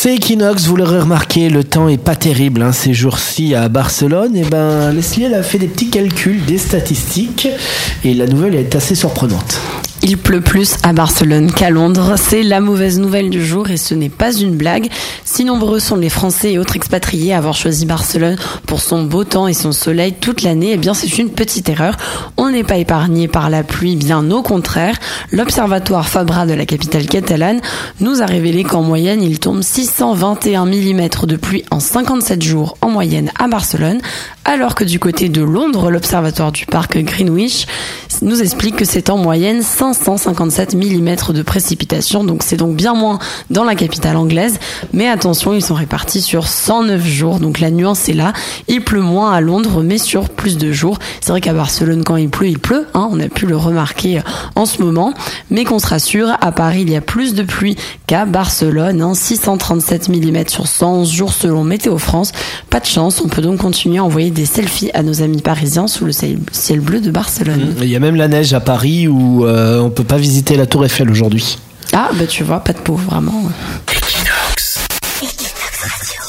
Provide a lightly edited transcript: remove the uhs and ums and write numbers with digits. C'est Equinox, vous l'aurez remarqué, le temps est pas terrible hein, ces jours-ci à Barcelone. Et ben Leslie, elle a fait des petits calculs, des statistiques, et la nouvelle est assez surprenante. Il pleut plus à Barcelone qu'à Londres, c'est la mauvaise nouvelle du jour et ce n'est pas une blague. Si nombreux sont les Français et autres expatriés à avoir choisi Barcelone pour son beau temps et son soleil toute l'année, eh bien c'est une petite erreur. On n'est pas épargné par la pluie, bien au contraire. L'observatoire Fabra de la capitale catalane nous a révélé qu'en moyenne, il tombe 621 mm de pluie en 57 jours en moyenne à Barcelone, alors que du côté de Londres, l'observatoire du parc Greenwich nous explique que c'est en moyenne 557 mm de précipitation, donc c'est donc bien moins dans la capitale anglaise, mais attention, ils sont répartis sur 109 jours, donc la nuance est là. Il pleut moins à Londres, mais sur plus de jours. C'est vrai qu'à Barcelone, quand il pleut, hein, on a pu le remarquer en ce moment, mais qu'on se rassure, à Paris, il y a plus de pluie qu'à Barcelone, hein, 637 mm sur 111 jours selon Météo France. Pas de chance, on peut donc continuer à envoyer des selfies à nos amis parisiens sous le ciel bleu de Barcelone. Il y a même la neige à Paris où on ne peut pas visiter la Tour Eiffel aujourd'hui. Ah, bah tu vois, pas de peau, vraiment. Equinox Radio.